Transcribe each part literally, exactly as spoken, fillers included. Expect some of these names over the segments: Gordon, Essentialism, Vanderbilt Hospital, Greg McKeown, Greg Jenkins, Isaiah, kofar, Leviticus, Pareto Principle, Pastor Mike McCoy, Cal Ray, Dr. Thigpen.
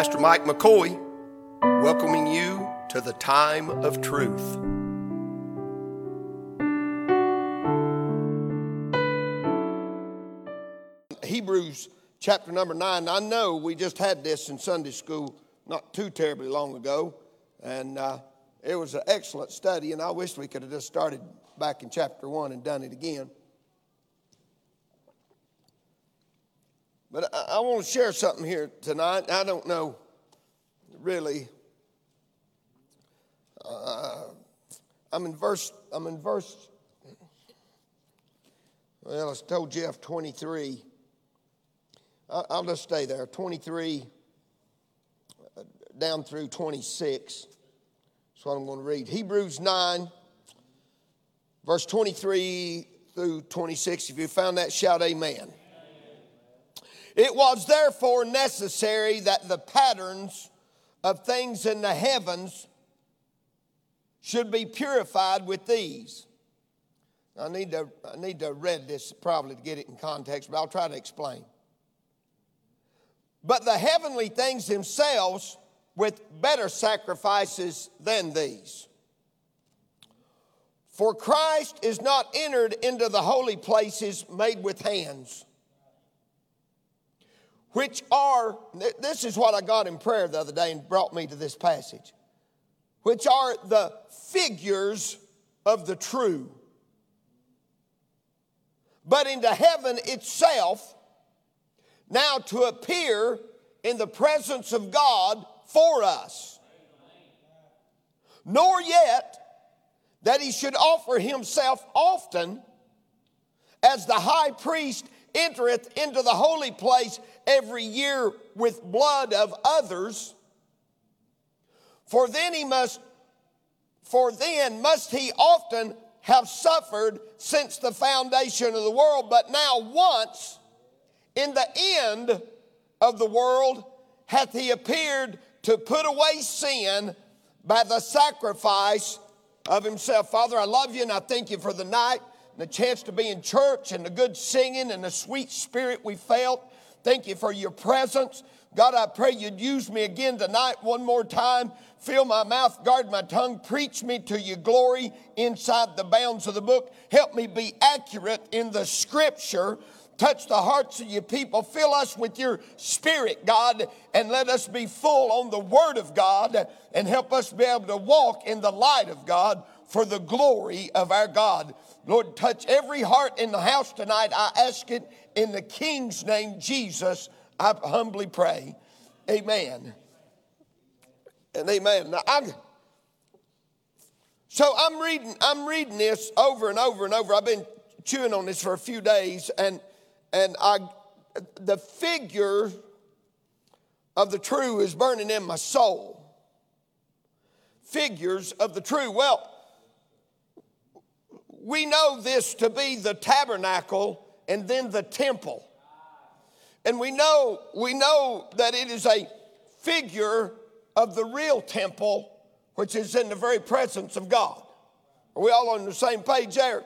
Pastor Mike McCoy, welcoming you to the Time of Truth. Hebrews chapter number nine. I know we just had this in Sunday school not too terribly long ago, and uh, it was an excellent study, and I wish we could have just started back in chapter one and done it again. But I, I want to share something here tonight. I don't know really. Uh, I'm in verse, I'm in verse, well, I told Jeff twenty-three. I, I'll just stay there, twenty-three down through twenty-six. That's what I'm going to read. Hebrews nine, verse twenty-three through twenty-six. If you found that, shout amen. It was therefore necessary that the patterns of things in the heavens should be purified with these. I need to, I need to read this probably to get it in context, but I'll try to explain. But the heavenly things themselves with better sacrifices than these. For Christ is not entered into the holy places made with hands, which are, this is what I got in prayer the other day and brought me to this passage, which are the figures of the true. But into heaven itself, now to appear in the presence of God for us. Nor yet that he should offer himself often, as the high priest entereth into the holy place every year with blood of others, for then he must, for then must he often have suffered since the foundation of the world, but now once in the end of the world hath he appeared to put away sin by the sacrifice of himself. Father, I love you and I thank you for the night and the chance to be in church and the good singing and the sweet spirit we felt. Thank you for your presence. God, I pray you'd use me again tonight one more time. Fill my mouth, guard my tongue, preach me to your glory inside the bounds of the book. Help me be accurate in the scripture. Touch the hearts of your people. Fill us with your spirit, God, and let us be full on the word of God, and help us be able to walk in the light of God for the glory of our God. Lord, touch every heart in the house tonight. I ask it in the King's name, Jesus, I humbly pray. Amen. And amen. Now, I, so I'm reading, I'm reading this over and over and over. I've been chewing on this for a few days, and And I, the figure of the true is burning in my soul. Figures of the true. Well, we know this to be the tabernacle and then the temple. And we know, we know that it is a figure of the real temple, which is in the very presence of God. Are we all on the same page there?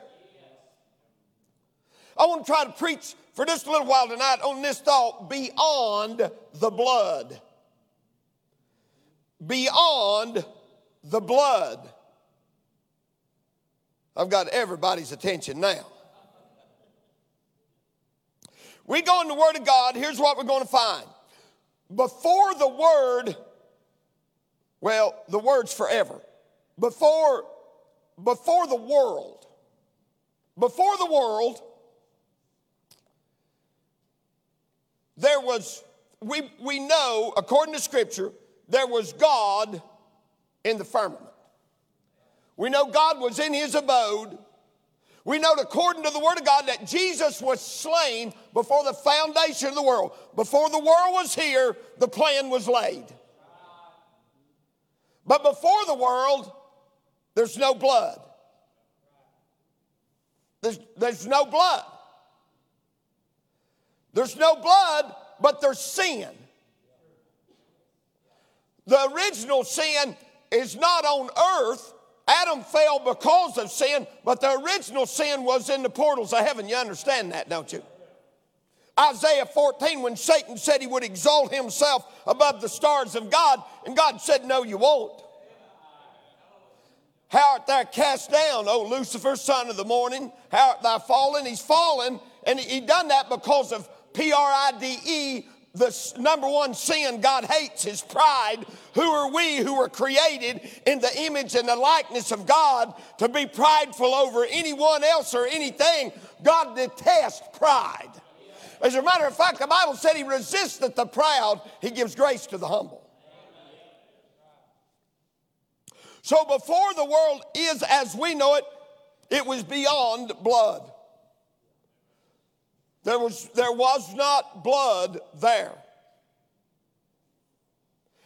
I want to try to preach for just a little while tonight on this thought, beyond the blood. Beyond the blood. I've got everybody's attention now. We go in the Word of God, here's what we're going to find. Before the Word, well, the Word's forever. Before, before the world, before the world, There was, we we know, according to Scripture, there was God in the firmament. We know God was in his abode. We know, according to the Word of God, that Jesus was slain before the foundation of the world. Before the world was here, the plan was laid. But before the world, there's no blood. There's, there's no blood. There's no blood, but there's sin. The original sin is not on earth. Adam fell because of sin, but the original sin was in the portals of heaven. You understand that, don't you? Isaiah fourteen, when Satan said he would exalt himself above the stars of God, and God said, no, you won't. How art thou cast down, O Lucifer, son of the morning? How art thou fallen? He's fallen, and he done that because of P R I D E, the number one sin God hates is pride. Who are we who were created in the image and the likeness of God to be prideful over anyone else or anything? God detests pride. As a matter of fact, the Bible said he resisteth the proud. He gives grace to the humble. So before the world is as we know it, it was beyond blood. There was, there was not blood there.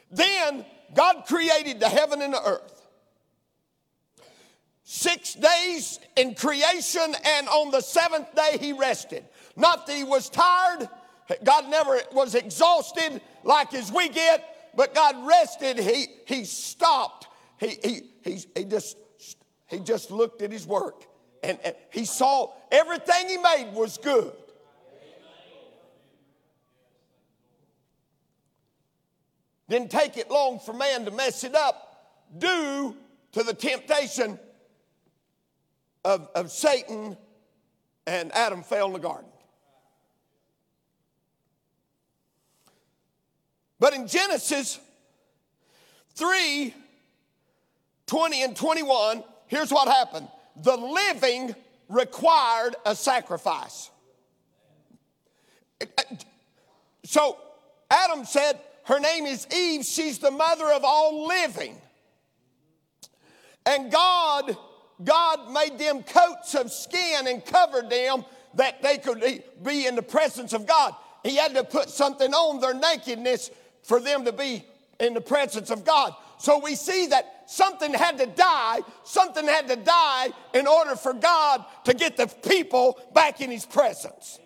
Then God created the heaven and the earth. Six days in creation, and on the seventh day he rested. Not that he was tired. God never was exhausted like as we get, but God rested. He, he stopped. He, he, he, he, just, he just looked at his work, and, and he saw everything he made was good. Didn't take it long for man to mess it up due to the temptation of, of Satan, and Adam fell in the garden. But in Genesis three, twenty and twenty-one, here's what happened. The living required a sacrifice. So Adam said, her name is Eve. She's the mother of all living. And God, God made them coats of skin and covered them that they could be in the presence of God. He had to put something on their nakedness for them to be in the presence of God. So we see that something had to die. Something had to die in order for God to get the people back in his presence.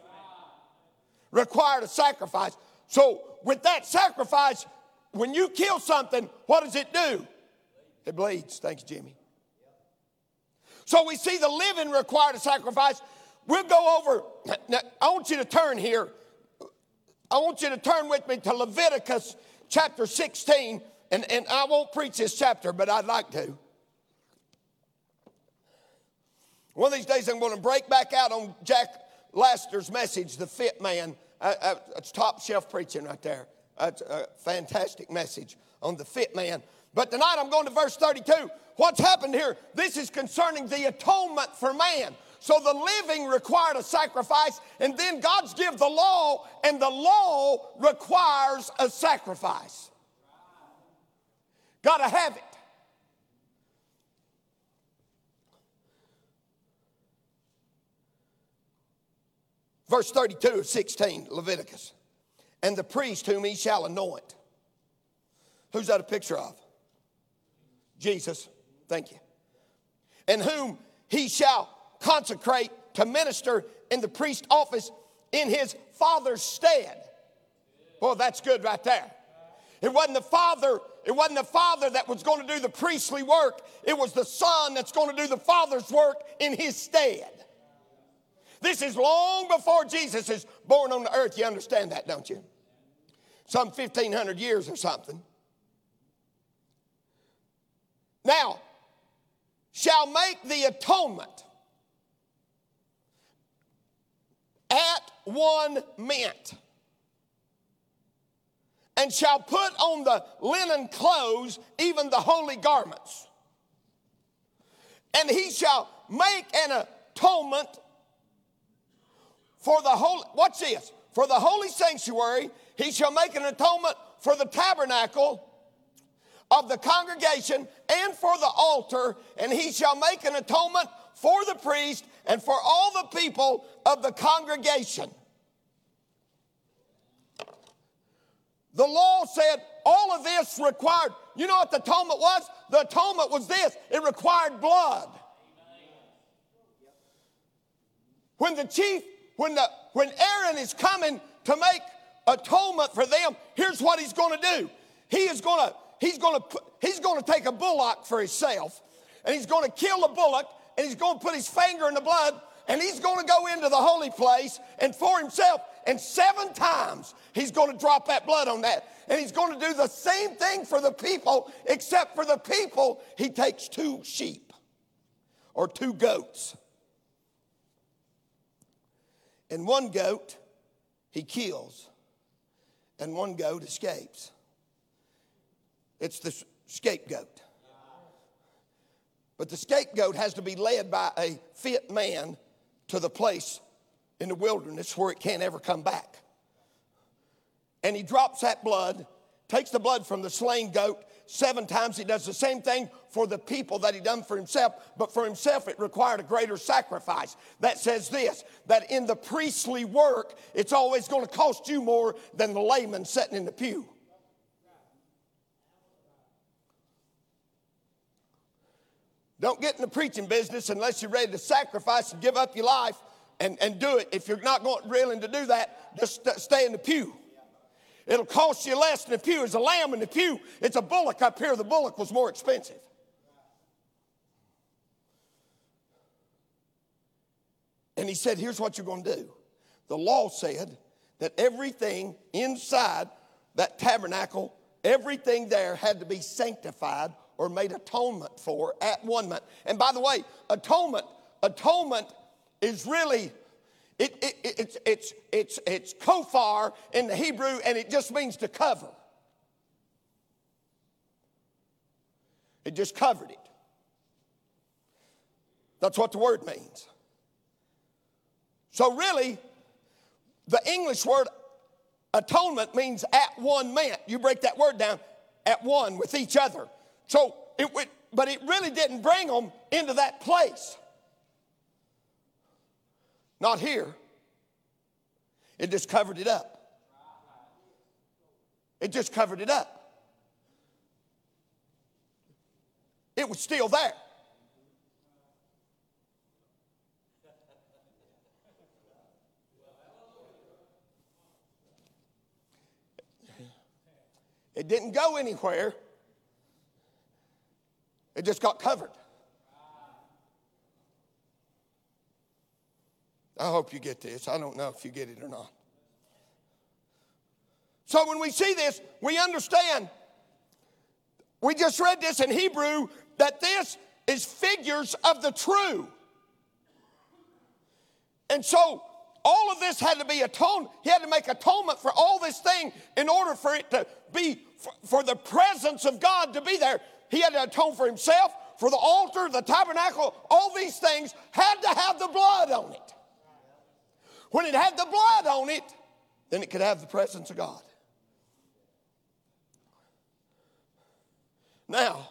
Required a sacrifice. So with that sacrifice, when you kill something, what does it do? It bleeds. Thanks, Jimmy. So we see the living required a sacrifice. We'll go over. Now, I want you to turn here. I want you to turn with me to Leviticus chapter sixteen. And, and I won't preach this chapter, but I'd like to. One of these days I'm going to break back out on Jack Laster's message, The Fit Man. I, I, it's top shelf preaching right there. That's a fantastic message on the fit man. But tonight I'm going to verse thirty-two. What's happened here? This is concerning the atonement for man. So the living required a sacrifice, and then God's give the law, and the law requires a sacrifice. Got to have it. Verse thirty-two of sixteen, Leviticus. And the priest whom he shall anoint. Who's that a picture of? Jesus. Thank you. And whom he shall consecrate to minister in the priest's office in his father's stead. Well, that's good right there. It wasn't the father, it wasn't the father that was going to do the priestly work. It was the son that's going to do the father's work in his stead. This is long before Jesus is born on the earth. You understand that, don't you? Some fifteen hundred years or something. Now, shall make the atonement at one mint, and shall put on the linen clothes, even the holy garments. And he shall make an atonement for the holy, watch this, for the holy sanctuary. He shall make an atonement for the tabernacle of the congregation and for the altar, and he shall make an atonement for the priest and for all the people of the congregation. The law said all of this required, you know what the atonement was? The atonement was this, it required blood. When the chief When, the, when Aaron is coming to make atonement for them, here's what he's going to do. He is going to, he's going to, he's going to take a bullock for himself, and he's going to kill a bullock, and he's going to put his finger in the blood, and he's going to go into the holy place, and for himself, And seven times he's going to drop that blood on that. And he's going to do the same thing for the people, except for the people, he takes two sheep or two goats. And one goat he kills, and one goat escapes. It's the scapegoat. But the scapegoat has to be led by a fit man to the place in the wilderness where it can't ever come back. And he drops that blood, takes the blood from the slain goat. Seven times he does the same thing for the people that he done for himself, but for himself it required a greater sacrifice. That says this, that in the priestly work, it's always going to cost you more than the layman sitting in the pew. Don't get in the preaching business unless you're ready to sacrifice and give up your life and, and do it. If you're not going willing to do that, just st- stay in the pew. It'll cost you less than a pew. It's a lamb in the pew. It's a bullock up here. The bullock was more expensive. And he said, here's what you're going to do. The law said that everything inside that tabernacle, everything there had to be sanctified or made atonement for at one month. And by the way, atonement, atonement is really... It, it, it, it's, it's, it's, it's kofar in the Hebrew, and it just means to cover. It just covered it. That's what the word means. So really, the English word atonement means at one man. You break that word down, at one with each other. So it, it but it really didn't bring them into that place. Not here. It just covered it up. It just covered it up. It was still there. It didn't go anywhere. It just got covered. I hope you get this. I don't know if you get it or not. So when we see this, we understand. We just read this in Hebrew, that this is figures of the true. And so all of this had to be atoned. He had to make atonement for all this thing in order for it to be, for, for the presence of God to be there. He had to atone for himself, for the altar, the tabernacle, all these things had to have the blood on it. When it had the blood on it, then it could have the presence of God. Now,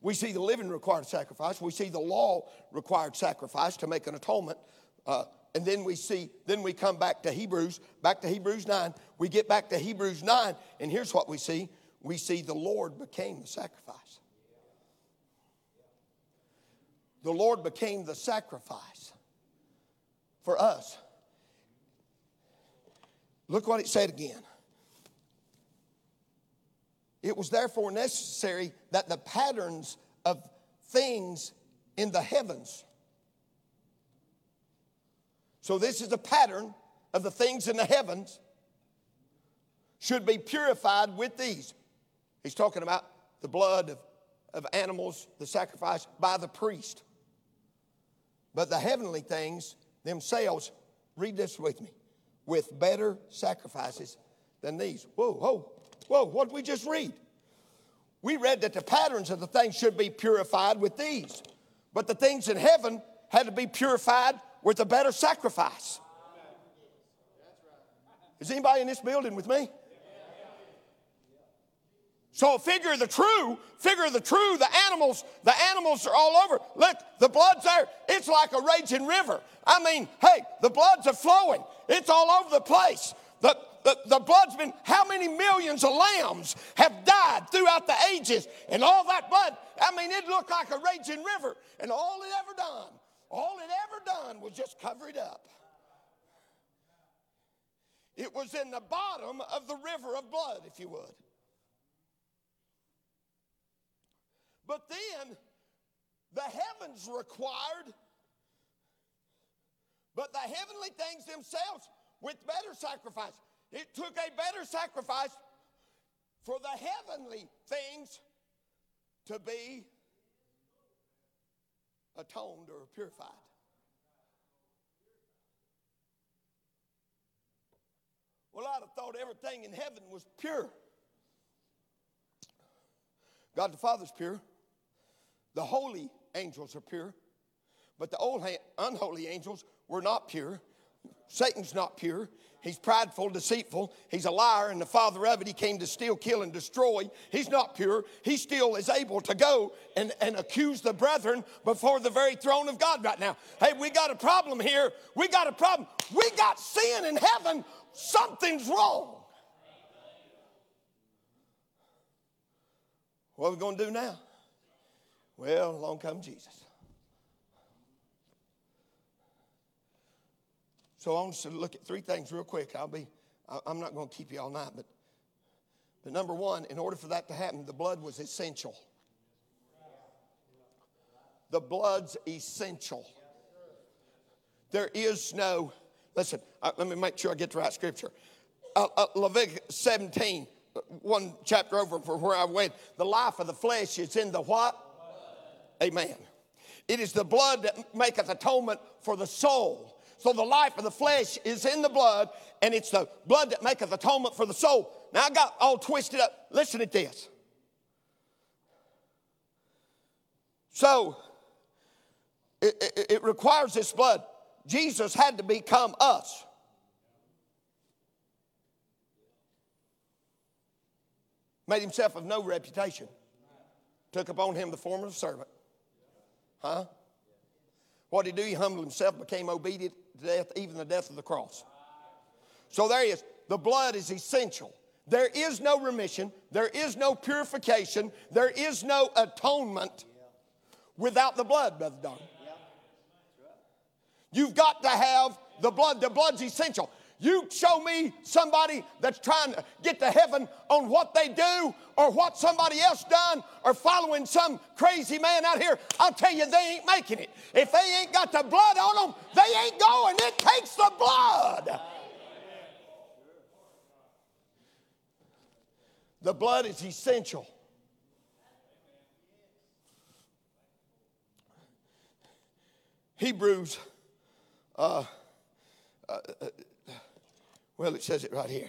we see the living required sacrifice. We see the law required sacrifice to make an atonement. Uh, and then we see, then we come back to Hebrews, back to Hebrews nine. We get back to Hebrews nine, and here's what we see. We see the Lord became the sacrifice. The Lord became the sacrifice for us. Look what it said again. It was therefore necessary that the patterns of things in the heavens. So this is a pattern of the things in the heavens should be purified with these. He's talking about the blood of, of animals, the sacrifice by the priest. But the heavenly things themselves, read this with me, with better sacrifices than these. Whoa, whoa, whoa, what did we just read? We read that the patterns of the things should be purified with these, but the things in heaven had to be purified with a better sacrifice. Is anybody in this building with me? So figure the true, figure the true, the animals, the animals are all over. Look, the blood's there. It's like a raging river. I mean, hey, the blood's are flowing. It's all over the place. The, the, the blood's been, how many millions of lambs have died throughout the ages? And all that blood, I mean, it looked like a raging river. And all it ever done, all it ever done was just cover it up. It was in the bottom of the river of blood, if you would. But then the heavens required but the heavenly things themselves with better sacrifice. It took a better sacrifice for the heavenly things to be atoned or purified. Well, I'd have thought everything in heaven was pure. God the Father's pure. The holy angels are pure. But the old unholy angels were not pure. Satan's not pure. He's prideful, deceitful. He's a liar, and the father of it. He came to steal, kill, and destroy. He's not pure. He still is able to go and, and accuse the brethren before the very throne of God right now. Hey, we got a problem here. We got a problem. We got sin in heaven. Something's wrong. What are we going to do now? Well, along comes Jesus. So I want us to look at three things real quick. I'll be, I'm not going to keep you all night, but, but number one, in order for that to happen, the blood was essential. The blood's essential. There is no, listen, let me make sure I get the right scripture. Uh, uh, Leviticus seventeen, one chapter over from where I went. The life of the flesh is in the what? Blood. Amen. It is the blood that maketh atonement for the soul. So the life of the flesh is in the blood, and it's the blood that maketh atonement for the soul. Now I got all twisted up. Listen to this. So it, it, it requires this blood. Jesus had to become us. Made himself of no reputation. Took upon him the form of a servant. Huh? What did he do? He humbled himself, became obedient to death, even the death of the cross. So there he is. The blood is essential. There is no remission. There is no purification. There is no atonement without the blood, Brother Don. You've got to have the blood. The blood's essential. You show me somebody that's trying to get to heaven on what they do or what somebody else done or following some crazy man out here, I'll tell you they ain't making it. If they ain't got the blood on them, they ain't going. It takes the blood. The blood is essential. Hebrews, uh, uh, uh well, it says it right here.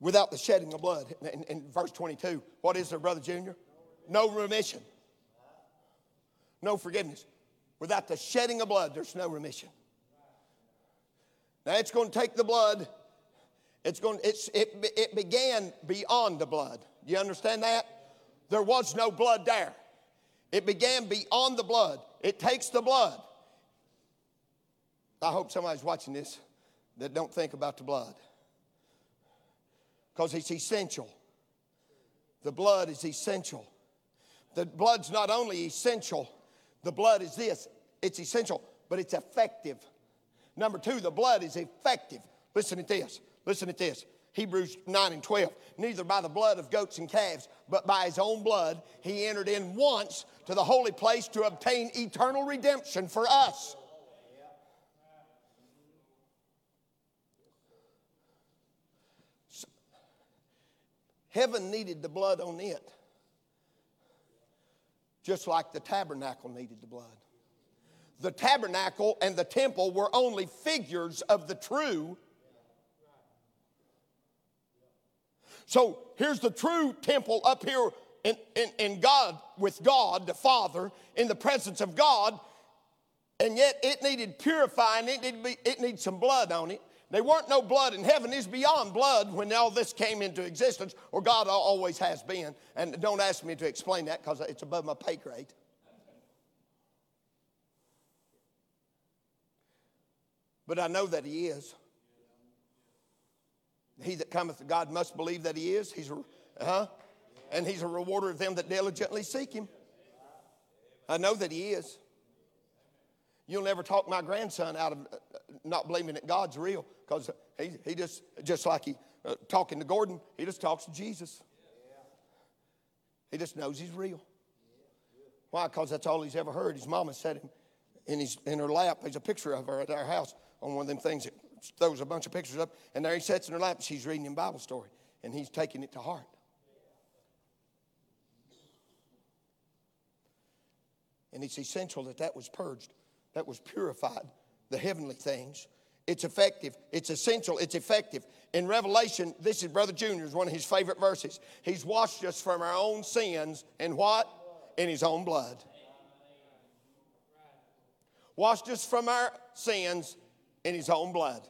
Without the shedding of blood, in, in verse twenty-two, what is there, Brother Junior? No remission. No forgiveness. Without the shedding of blood, there's no remission. Now, it's going to take the blood. It's going. It's, it, it began beyond the blood. Do you understand that? There was no blood there. It began beyond the blood. It takes the blood. I hope somebody's watching this that don't think about the blood, because it's essential. The blood is essential. The blood's not only essential, the blood is this. It's essential, but it's effective. Number two, the blood is effective. Listen to this. Listen to this. Hebrews nine and twelve. Neither by the blood of goats and calves, but by his own blood, he entered in once to the holy place to obtain eternal redemption for us. Heaven needed the blood on it, just like the tabernacle needed the blood. The tabernacle and the temple were only figures of the true. So here's the true temple up here in, in, in God, with God the Father, in the presence of God, and yet it needed purifying. It needed, be, it needed some blood on it. There weren't no blood in heaven. It's beyond blood when all this came into existence, or God always has been. And don't ask me to explain that, because it's above my pay grade. But I know that he is. He that cometh to God must believe that he is. He's a, huh? And he's a rewarder of them that diligently seek him. I know that he is. You'll never talk my grandson out of not believing that God's real, because he, he just, just like he uh, talking to Gordon, he just talks to Jesus. He just knows he's real. Why? Because that's all he's ever heard. His mama said him, in his in her lap. There's a picture of her at our house on one of them things that throws a bunch of pictures up. And there he sits in her lap, and she's reading him Bible story, and he's taking it to heart. And it's essential that that was purged, that was purified, the heavenly things. It's effective. It's essential. It's effective. In Revelation, this is Brother Junior's, one of his favorite verses. He's washed us from our own sins and what? In his own blood. Washed us from our sins in his own blood.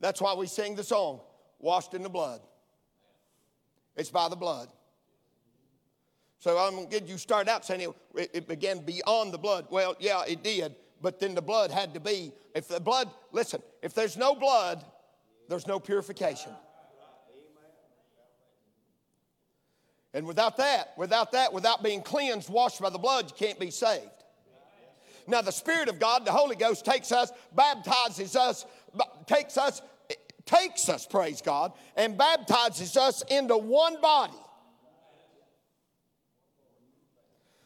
That's why we sing the song, Washed in the Blood. It's by the blood. So I'm going to get you started out saying it, it began beyond the blood. Well, yeah, it did. But then the blood had to be, if the blood, listen, if there's no blood, there's no purification. And without that, without that, without being cleansed, washed by the blood, you can't be saved. Now the Spirit of God, the Holy Ghost, takes us, baptizes us, takes us, takes us, praise God, and baptizes us into one body.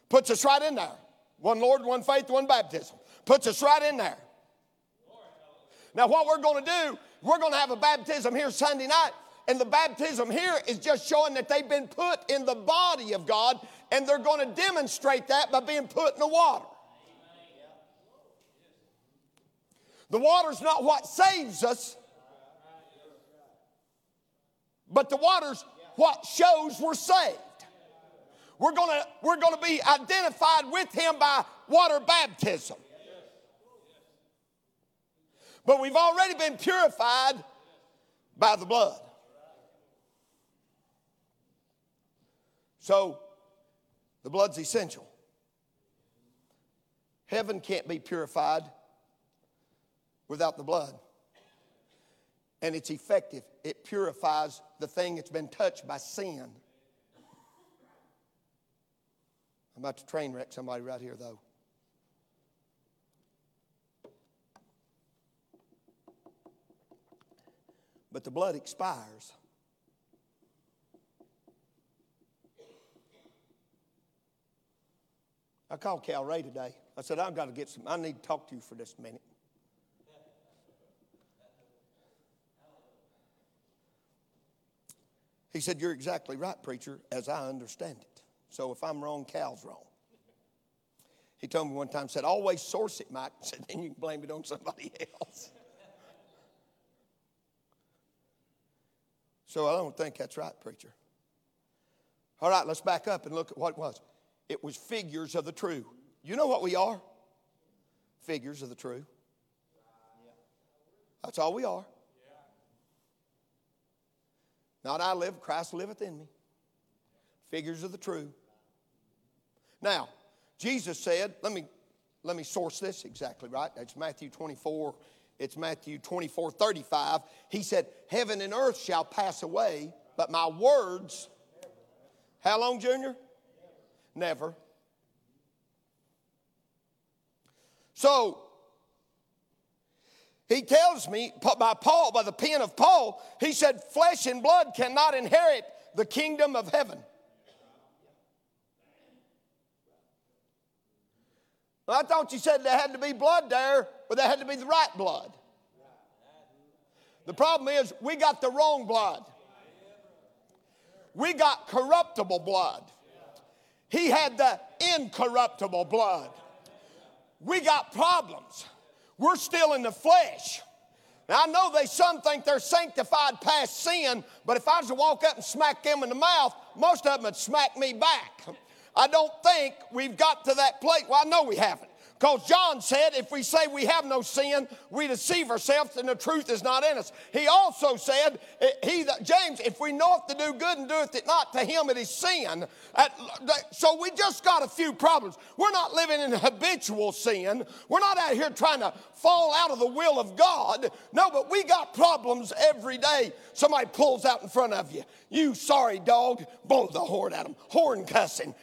Puts us right in there. One Lord, one faith, one baptism. Puts us right in there. Now what we're going to do, we're going to have a baptism here Sunday night. And the baptism here is just showing that they've been put in the body of God. And they're going to demonstrate that by being put in the water. The water's not what saves us. But the water's what shows we're saved. We're going to we're going to be identified with him by water baptism. But we've already been purified by the blood. So the blood's essential. Heaven can't be purified without the blood. And it's effective. It purifies the thing that's been touched by sin. I'm about to train wreck somebody right here, though. But the blood expires. I called Cal Ray today. I said, I've got to get some, I need to talk to you for just a minute. He said, you're exactly right, preacher, as I understand it. So if I'm wrong, Cal's wrong. He told me one time, said, always source it, Mike. Said, then you can blame it on somebody else. So I don't think that's right, preacher. All right, let's back up and look at what it was. It was figures of the true. You know what we are? Figures of the true. That's all we are. Not I live, Christ liveth in me. Figures of the true. Now, Jesus said, let me let me source this exactly right. It's Matthew twenty-four. It's Matthew twenty-four, thirty-five. He said, heaven and earth shall pass away, but my words, how long, Junior? Never. So, he tells me, by Paul, by the pen of Paul, he said, flesh and blood cannot inherit the kingdom of heaven. I thought you said there had to be blood there, but there had to be the right blood. The problem is we got the wrong blood. We got corruptible blood. He had the incorruptible blood. We got problems. We're still in the flesh. Now, I know they some think they're sanctified past sin, but if I was to walk up and smack them in the mouth, most of them would smack me back. I don't think we've got to that place. Well, I know we haven't. Because John said, if we say we have no sin, we deceive ourselves and the truth is not in us. He also said, he that, James, if we knoweth to do good and doeth it not, to him it is sin. So we just got a few problems. We're not living in habitual sin. We're not out here trying to fall out of the will of God. No, but we got problems every day. Somebody pulls out in front of you. You sorry dog. Blow the horn at them. Horn cussing.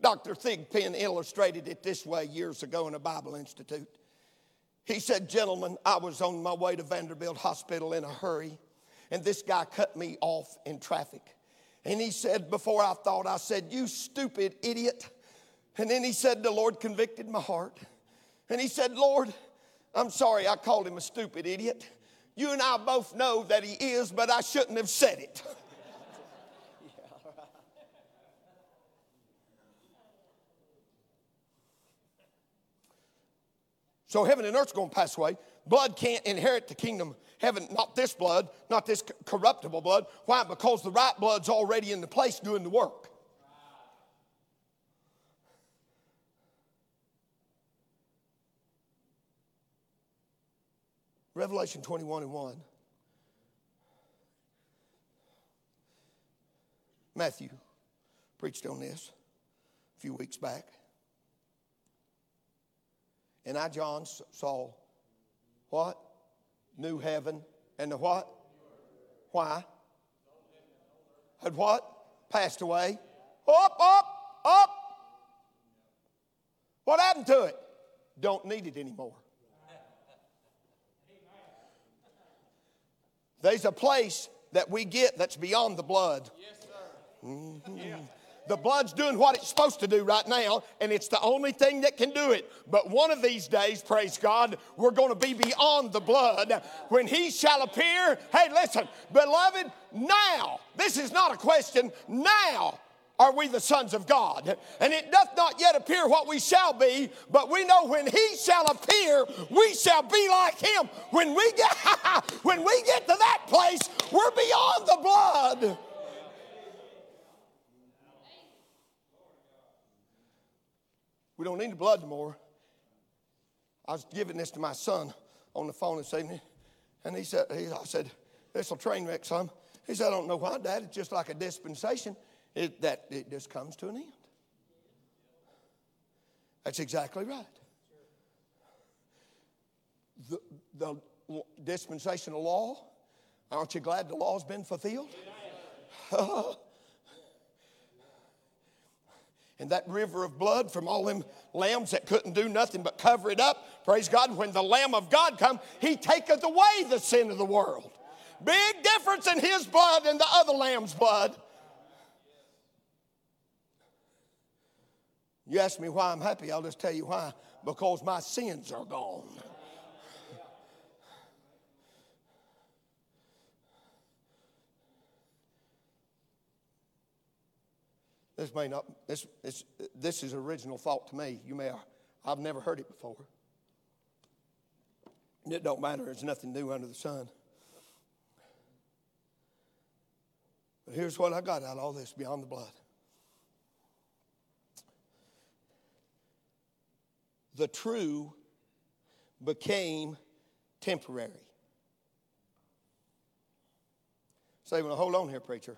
Doctor Thigpen illustrated it this way years ago in a Bible Institute. He said, "Gentlemen, I was on my way to Vanderbilt Hospital in a hurry, and this guy cut me off in traffic." And he said, before I thought, I said, "You stupid idiot." And then he said, the Lord convicted my heart. And he said, "Lord, I'm sorry I called him a stupid idiot. You and I both know that he is, but I shouldn't have said it." So heaven and earth's going to pass away. Blood can't inherit the kingdom. Heaven, not this blood, not this corruptible blood. Why? Because the right blood's already in the place doing the work. Wow. Revelation twenty-one and one. Matthew preached on this a few weeks back. "And I, John, saw," what? "New heaven and the what? Why? Had what? Passed away." Up, up, up. What happened to it? Don't need it anymore. There's a place that we get that's beyond the blood. Yes, sir. Mm-hmm. Yeah. The blood's doing what it's supposed to do right now, and it's the only thing that can do it. But one of these days, praise God, we're going to be beyond the blood. When he shall appear, hey, listen, beloved, now, this is not a question, now are we the sons of God. And it doth not yet appear what we shall be, but we know when he shall appear, we shall be like him. When we get, when we get to that place, we're beyond the blood. We don't need the blood anymore. I was giving this to my son on the phone this evening, and he said, he, I said, "This will train wreck some." He said, "I don't know why, Dad. It's just like a dispensation it, that it just comes to an end." That's exactly right. The, the dispensational law, aren't you glad the law's been fulfilled? And that river of blood from all them lambs that couldn't do nothing but cover it up. Praise God. When the Lamb of God come, he taketh away the sin of the world. Big difference in his blood and the other lamb's blood. You ask me why I'm happy, I'll just tell you why. Because my sins are gone. This may not, this, this, this is original thought to me. You may, I've never heard it before. And it don't matter, there's nothing new under the sun. But here's what I got out of all this beyond the blood. The true became temporary. Say, "Well, hold on here, preacher.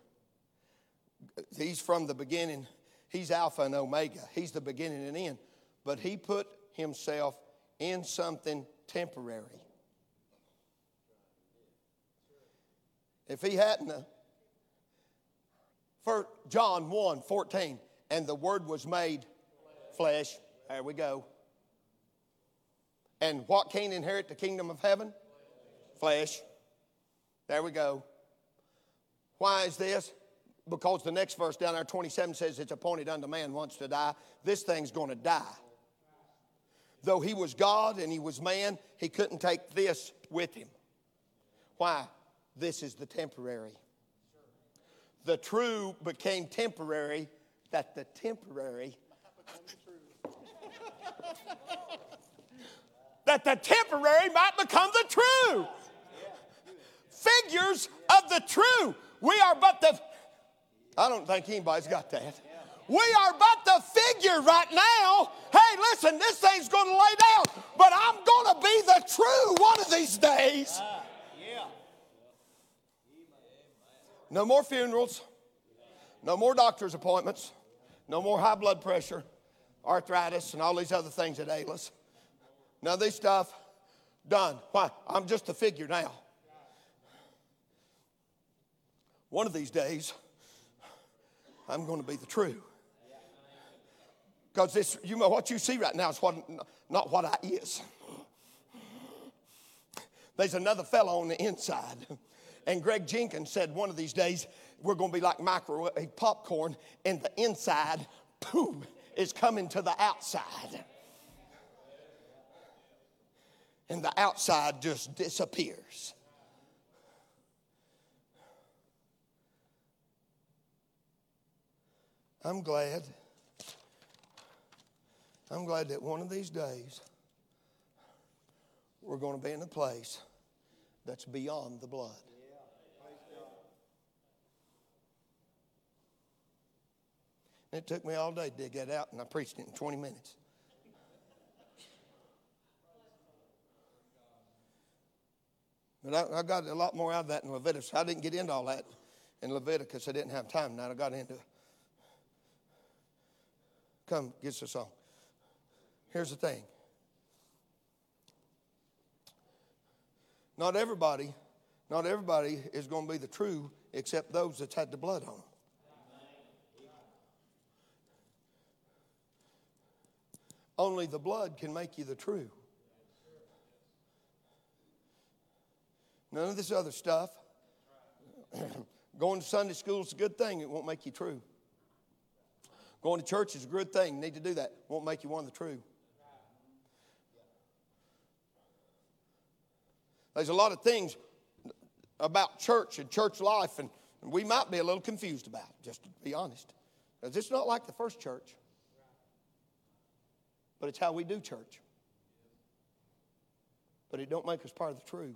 He's from the beginning. He's Alpha and Omega. He's the beginning and end. But he put himself in something temporary. If he hadn't, uh, John one fourteen, and the word was made flesh." There we go. "And what can inherit the kingdom of heaven? Flesh." There we go. Why is this? Because the next verse down there, twenty-seven, says it's appointed unto man once to die. This thing's going to die. Though he was God and he was man, he couldn't take this with him. Why? This is the temporary. The true became temporary, that the temporary, that the temporary might become the true. Figures of the true. We are but the... I don't think anybody's got that. We are but the figure right now. Hey, listen, this thing's going to lay down, but I'm going to be the true one of these days. Uh, yeah. No more funerals. No more doctor's appointments. No more high blood pressure, arthritis, and all these other things that ail us. None of this stuff. Done. Why? I'm just the figure now. One of these days, I'm going to be the true. Because this, you know, what you see right now is what, not what I is. There's another fellow on the inside. And Greg Jenkins said one of these days, we're going to be like microwave popcorn, and the inside, boom, is coming to the outside. And the outside just disappears. I'm glad. I'm glad that one of these days we're going to be in a place that's beyond the blood. It took me all day to dig that out, and I preached it in twenty minutes. But I, I got a lot more out of that in Leviticus. I didn't get into all that in Leviticus. I didn't have time. Now I got into it. Come, get us a song. Here's the thing. Not everybody, not everybody is going to be the true except those that's had the blood on them. Only the blood can make you the true. None of this other stuff. Going to Sunday school is a good thing. It won't make you true. Going to church is a good thing. You need to do that. It won't make you one of the true. There's a lot of things about church and church life, and we might be a little confused about it, just to be honest. Because it's not like the first church. But it's how we do church. But it don't make us part of the true.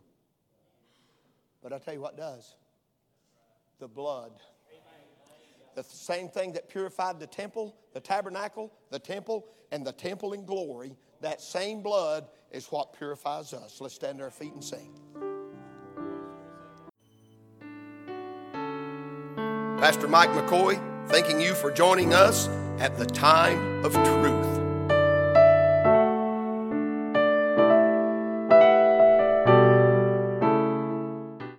But I tell you what does. The blood. The same thing that purified the temple, the tabernacle, the temple, and the temple in glory. That same blood is what purifies us. Let's stand to our feet and sing. Pastor Mike McCoy, thanking you for joining us at the Time of Truth.